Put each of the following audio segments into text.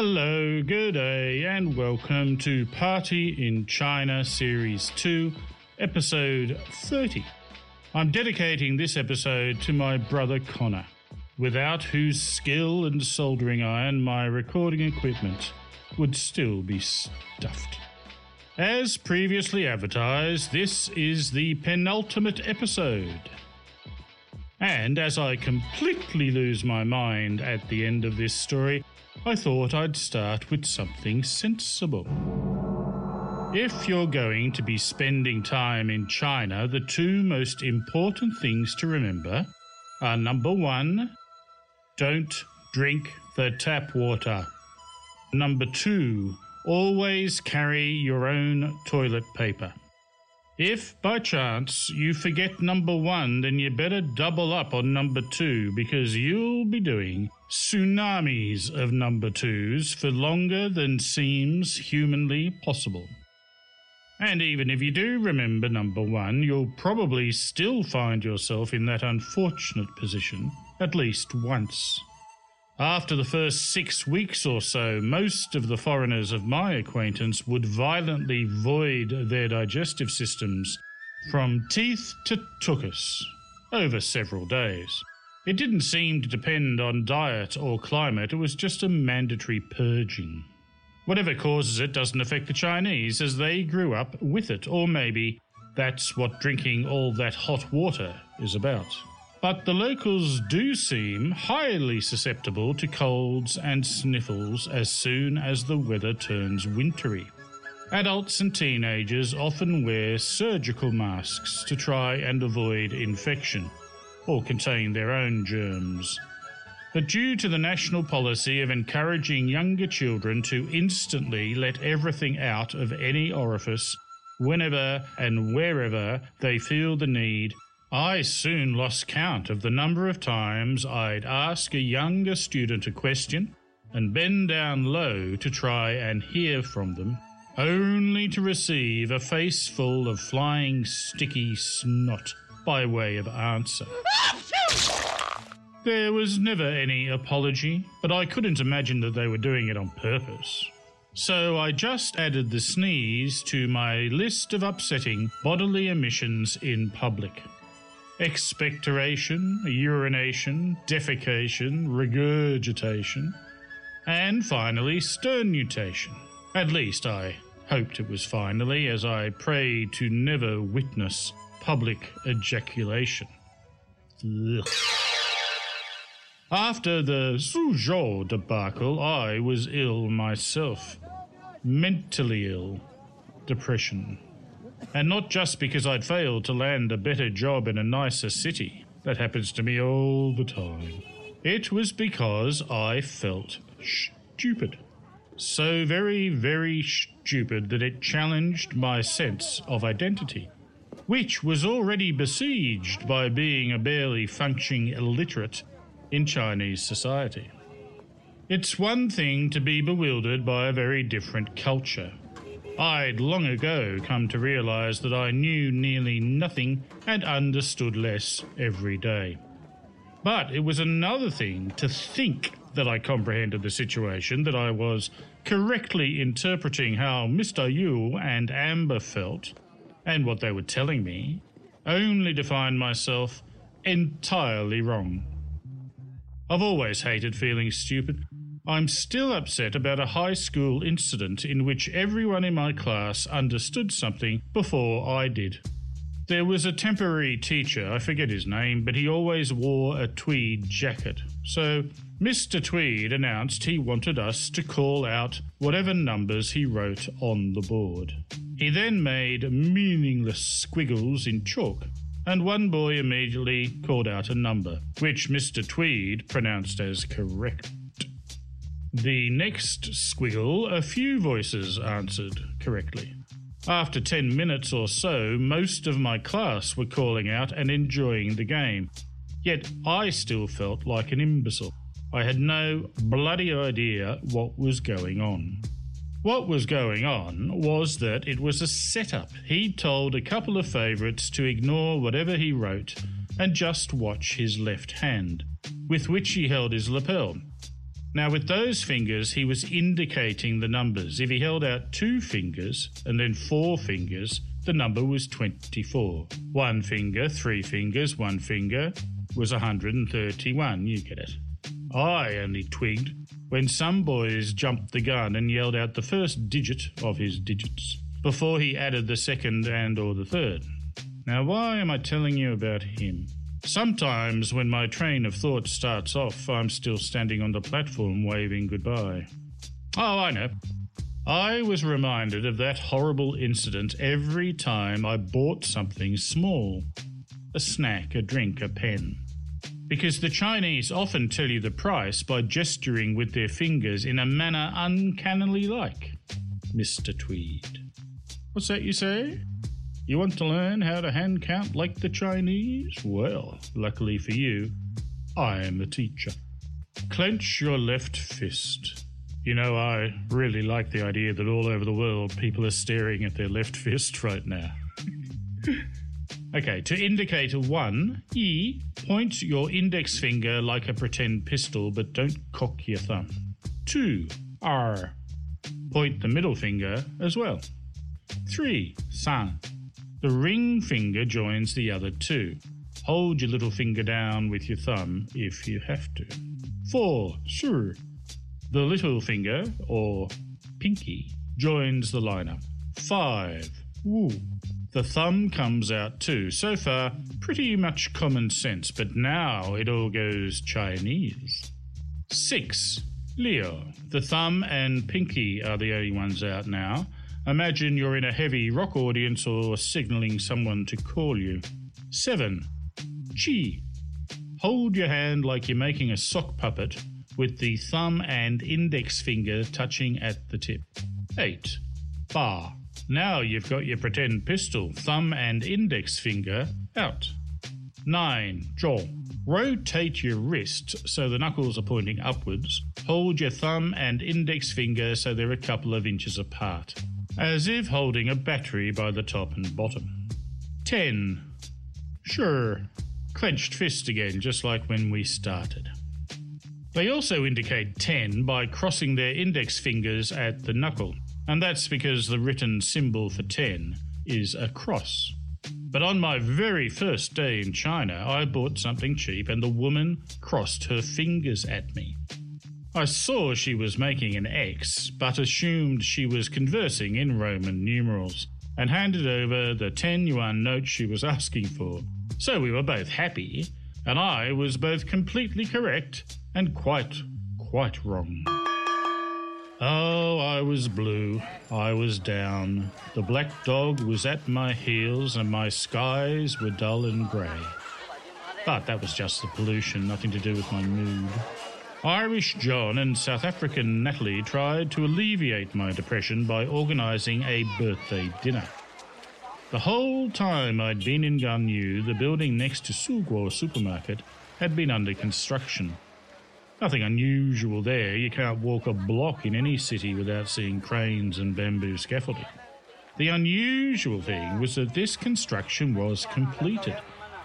Hello, good day, and welcome to Party in China Series 2, Episode 30. I'm dedicating this episode to my brother Connor, without whose skill and soldering iron my recording equipment would still be stuffed. As previously advertised, this is the penultimate episode. And as I completely lose my mind at the end of this story, I thought I'd start with something sensible. If you're going to be spending time in China, the two most important things to remember are number one, don't drink the tap water. Number two, always carry your own toilet paper. If, by chance, you forget number one, then you better double up on number two, because you'll be doing tsunamis of number twos for longer than seems humanly possible. And even if you do remember number one, you'll probably still find yourself in that unfortunate position at least once. After the first 6 weeks or so, most of the foreigners of my acquaintance would violently void their digestive systems from teeth to tuchus over several days. It didn't seem to depend on diet or climate, it was just a mandatory purging. Whatever causes it doesn't affect the Chinese, as they grew up with it, or maybe that's what drinking all that hot water is about. But the locals do seem highly susceptible to colds and sniffles as soon as the weather turns wintry. Adults and teenagers often wear surgical masks to try and avoid infection, or contain their own germs. But due to the national policy of encouraging younger children to instantly let everything out of any orifice, whenever and wherever they feel the need, I soon lost count of the number of times I'd ask a younger student a question and bend down low to try and hear from them, only to receive a face full of flying sticky snot by way of answer. There was never any apology, but I couldn't imagine that they were doing it on purpose. So I just added the sneeze to my list of upsetting bodily emissions in public. Expectoration, urination, defecation, regurgitation, and finally sternutation. At least I hoped it was finally, as I prayed to never witness public ejaculation. Ugh. After the Suzhou debacle, I was ill myself. Mentally ill. Depression. And not just because I'd failed to land a better job in a nicer city. That happens to me all the time. It was because I felt stupid. So very, very stupid that it challenged my sense of identity, which was already besieged by being a barely functioning illiterate in Chinese society. It's one thing to be bewildered by a very different culture. I'd long ago come to realise that I knew nearly nothing and understood less every day. But it was another thing to think that I comprehended the situation, that I was correctly interpreting how Mr. Yu and Amber felt, and what they were telling me, only to find myself entirely wrong. I've always hated feeling stupid. I'm still upset about a high school incident in which everyone in my class understood something before I did. There was a temporary teacher, I forget his name, but he always wore a tweed jacket. So Mr. Tweed announced he wanted us to call out whatever numbers he wrote on the board. He then made meaningless squiggles in chalk, and one boy immediately called out a number, which Mr. Tweed pronounced as correct. The next squiggle, a few voices answered correctly. After 10 minutes or so, most of my class were calling out and enjoying the game. Yet I still felt like an imbecile. I had no bloody idea what was going on. What was going on was that it was a setup. He told a couple of favourites to ignore whatever he wrote and just watch his left hand, with which he held his lapel. Now, with those fingers, he was indicating the numbers. If he held out two fingers and then four fingers, the number was 24. One finger, three fingers, one finger was 131. You get it. I only twigged when some boys jumped the gun and yelled out the first digit of his digits before he added the second and or the third. Now, why am I telling you about him? Sometimes when my train of thought starts off, I'm still standing on the platform waving goodbye. Oh, I know. I was reminded of that horrible incident every time I bought something small. A snack, a drink, a pen. Because the Chinese often tell you the price by gesturing with their fingers in a manner uncannily like Mr. Tweed. What's that you say? You want to learn how to hand count like the Chinese? Well, luckily for you, I am a teacher. Clench your left fist. You know, I really like the idea that all over the world people are staring at their left fist right now. Okay, to indicate a one, E, point your index finger like a pretend pistol, but don't cock your thumb. Two, R, point the middle finger as well. Three, san, the ring finger joins the other two. Hold your little finger down with your thumb if you have to. Four, shu, the little finger, or pinky, joins the lineup. Five, wu, the thumb comes out too. So far, pretty much common sense, but now it all goes Chinese. Six, liu, the thumb and pinky are the only ones out now. Imagine you're in a heavy rock audience or signalling someone to call you. Seven, qi, hold your hand like you're making a sock puppet with the thumb and index finger touching at the tip. Eight, ba, now you've got your pretend pistol, thumb and index finger out. 9. Zhou. Rotate your wrist so the knuckles are pointing upwards. Hold your thumb and index finger so they're a couple of inches apart, as if holding a battery by the top and bottom. 10. Sure. Clenched fist again, just like when we started. They also indicate 10 by crossing their index fingers at the knuckle. And that's because the written symbol for 10 is a cross. But on my very first day in China, I bought something cheap and the woman crossed her fingers at me. I saw she was making an X, but assumed she was conversing in Roman numerals and handed over the 10 yuan note she was asking for. So we were both happy, and I was both completely correct and quite wrong. Oh, I was blue, I was down, the black dog was at my heels and my skies were dull and grey. But that was just the pollution, nothing to do with my mood. Irish John and South African Natalie tried to alleviate my depression by organising a birthday dinner. The whole time I'd been in Ganyu, the building next to Suguo Supermarket had been under construction. Nothing unusual there, you can't walk a block in any city without seeing cranes and bamboo scaffolding. The unusual thing was that this construction was completed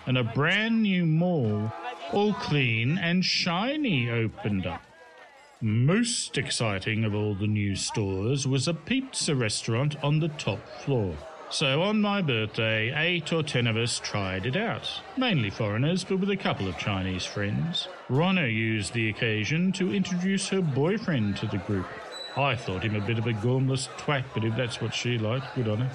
and a brand new mall, all clean and shiny, opened up. Most exciting of all the new stores was a pizza restaurant on the top floor. So on my birthday, 8 or 10 of us tried it out, mainly foreigners but with a couple of Chinese friends. Ronna used the occasion to introduce her boyfriend to the group. I thought him a bit of a gormless twat, but if that's what she liked, good on her.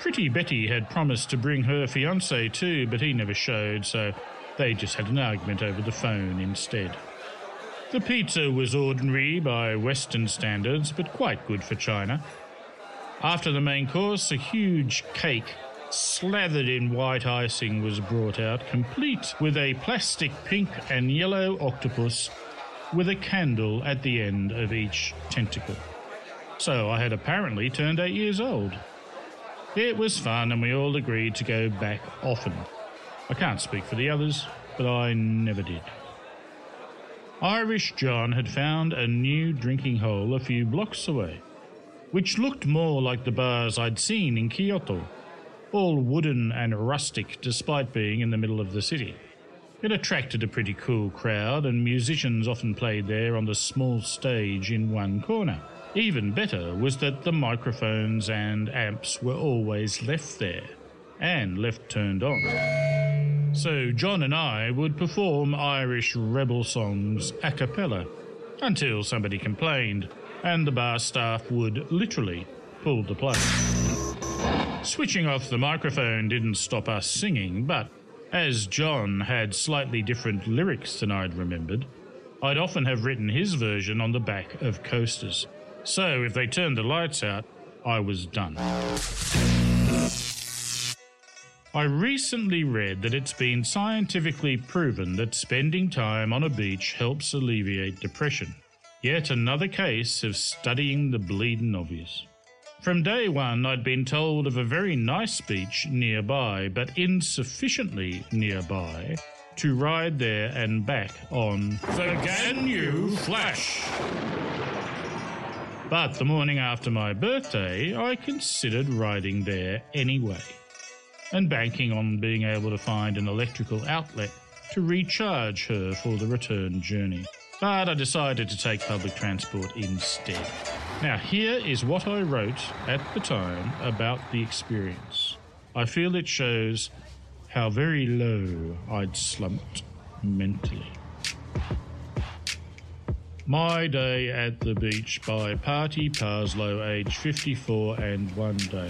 Pretty Betty had promised to bring her fiancé too, but he never showed, so they just had an argument over the phone instead. The pizza was ordinary by Western standards, but quite good for China. After the main course, a huge cake slathered in white icing was brought out, complete with a plastic pink and yellow octopus with a candle at the end of each tentacle. So I had apparently turned 8 years old. It was fun and we all agreed to go back often. I can't speak for the others, but I never did. Irish John had found a new drinking hole a few blocks away, which looked more like the bars I'd seen in Kyoto, all wooden and rustic despite being in the middle of the city. It attracted a pretty cool crowd, and musicians often played there on the small stage in one corner. Even better was that the microphones and amps were always left there, and left turned on. So John and I would perform Irish rebel songs a cappella, until somebody complained, and the bar staff would literally pull the plug. Switching off the microphone didn't stop us singing, but as John had slightly different lyrics than I'd remembered, I'd often have written his version on the back of coasters. So if they turned the lights out, I was done. I recently read that it's been scientifically proven that spending time on a beach helps alleviate depression. Yet another case of studying the bleedin' obvious. From day one, I'd been told of a very nice beach nearby, but insufficiently nearby to ride there and back on the Ganyu Flash. But the morning after my birthday, I considered riding there anyway, and banking on being able to find an electrical outlet to recharge her for the return journey. But I decided to take public transport instead. Now, here is what I wrote at the time about the experience. I feel it shows how very low I'd slumped mentally. My day at the beach by Party Parslow, age 54 and 1 day.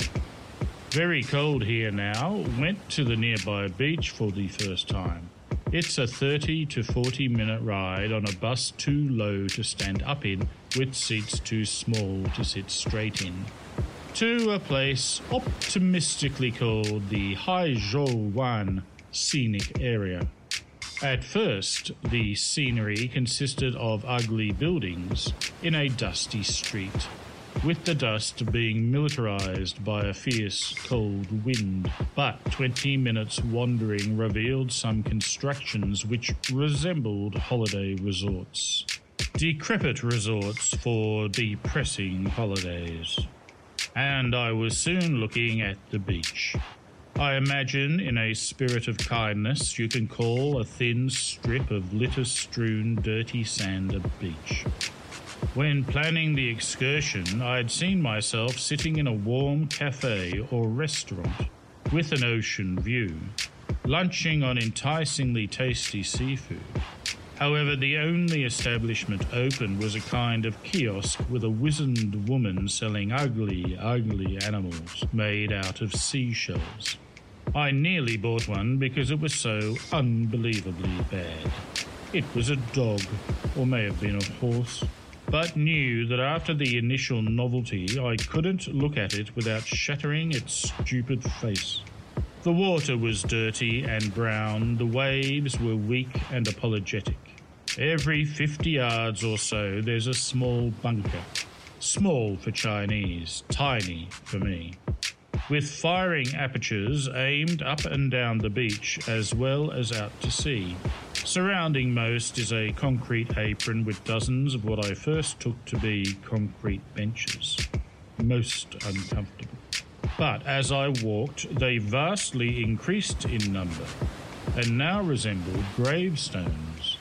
Very cold here now. Went to the nearby beach for the first time. It's a 30 to 40 minute ride on a bus too low to stand up in, with seats too small to sit straight in, to a place optimistically called the Hai Zhou Wan Scenic Area. At first, the scenery consisted of ugly buildings in a dusty street, with the dust being militarized by a fierce, cold wind. But 20 minutes wandering revealed some constructions which resembled holiday resorts. Decrepit resorts for depressing holidays. And I was soon looking at the beach. I imagine, in a spirit of kindness, you can call a thin strip of litter-strewn, dirty sand a beach. When planning the excursion, I had seen myself sitting in a warm cafe or restaurant with an ocean view, lunching on enticingly tasty seafood. However, the only establishment open was a kind of kiosk with a wizened woman selling ugly animals made out of seashells. I nearly bought one because it was so unbelievably bad. It was a dog, or may have been a horse, but knew that after the initial novelty, I couldn't look at it without shattering its stupid face. The water was dirty and brown, the waves were weak and apologetic. Every 50 yards or so, there's a small bunker. Small for Chinese, tiny for me. With firing apertures aimed up and down the beach as well as out to sea. Surrounding most is a concrete apron with dozens of what I first took to be concrete benches. Most uncomfortable. But as I walked, they vastly increased in number and now resembled gravestones.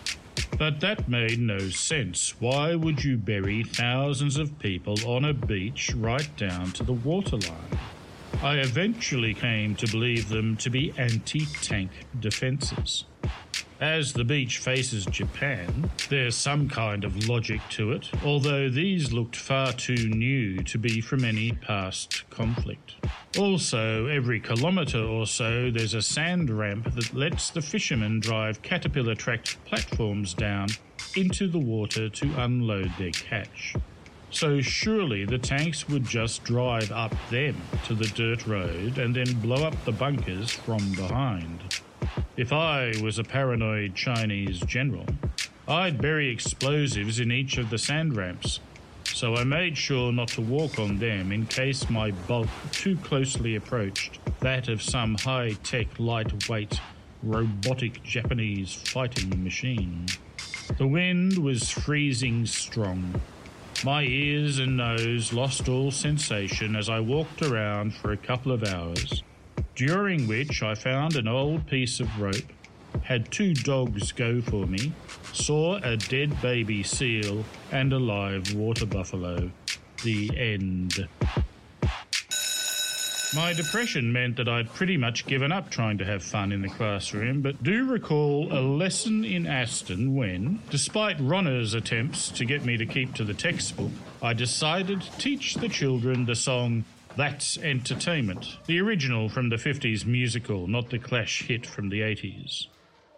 But that made no sense. Why would you bury thousands of people on a beach right down to the waterline? I eventually came to believe them to be anti-tank defences. As the beach faces Japan, there's some kind of logic to it, although these looked far too new to be from any past conflict. Also, every kilometre or so, there's a sand ramp that lets the fishermen drive caterpillar-tracked platforms down into the water to unload their catch. So surely the tanks would just drive up them to the dirt road and then blow up the bunkers from behind. If I was a paranoid Chinese general, I'd bury explosives in each of the sand ramps, so I made sure not to walk on them in case my bulk too closely approached that of some high-tech, lightweight, robotic Japanese fighting machine. The wind was freezing strong. My ears and nose lost all sensation as I walked around for a couple of hours, during which I found an old piece of rope had two dogs go for me, saw a dead baby seal and a live water buffalo. The end. My depression meant that I'd pretty much given up trying to have fun in the classroom, but do recall a lesson in Aston when, despite Ronna's attempts to get me to keep to the textbook, I decided to teach the children the song That's Entertainment, the original from the 50s musical, not the Clash hit from the 80s.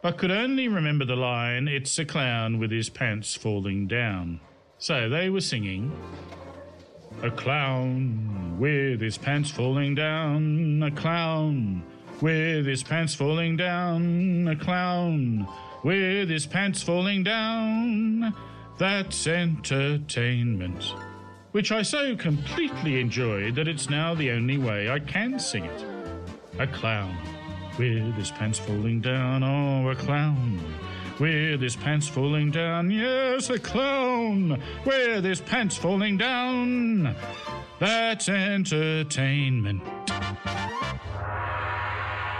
But could only remember the line, "It's a clown with his pants falling down." So they were singing, "A clown with his pants falling down, a clown with his pants falling down, a clown with his pants falling down, that's entertainment," which I so completely enjoyed that it's now the only way I can sing it. A clown with his pants falling down, oh, a clown with his pants falling down, yes, a clown with his pants falling down, that's entertainment.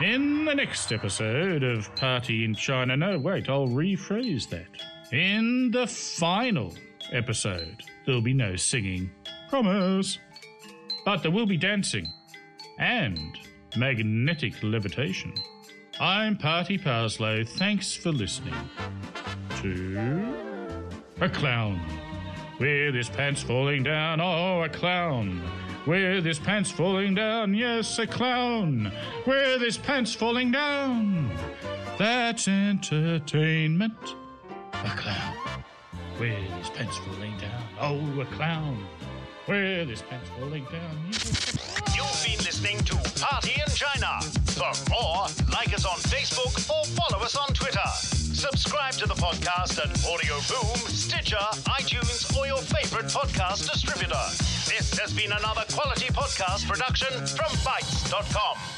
In the next episode of Party in China, no, wait, I'll rephrase that. In the final episode, there'll be no singing, promise. But there will be dancing and magnetic levitation. I'm Party Parslow. Thanks for listening to A Clown with his pants falling down. Oh, a clown with his pants falling down. Yes, a clown with his pants falling down. That's entertainment. A clown with his pants falling down. Oh, a clown with his pants falling down. Yes. You've been listening to Party in China. For more, like us on Facebook or follow us on Twitter. Subscribe to the podcast at Audio Boom, Stitcher, iTunes, or your favorite podcast distributor. This has been another quality podcast production from Bytes.com.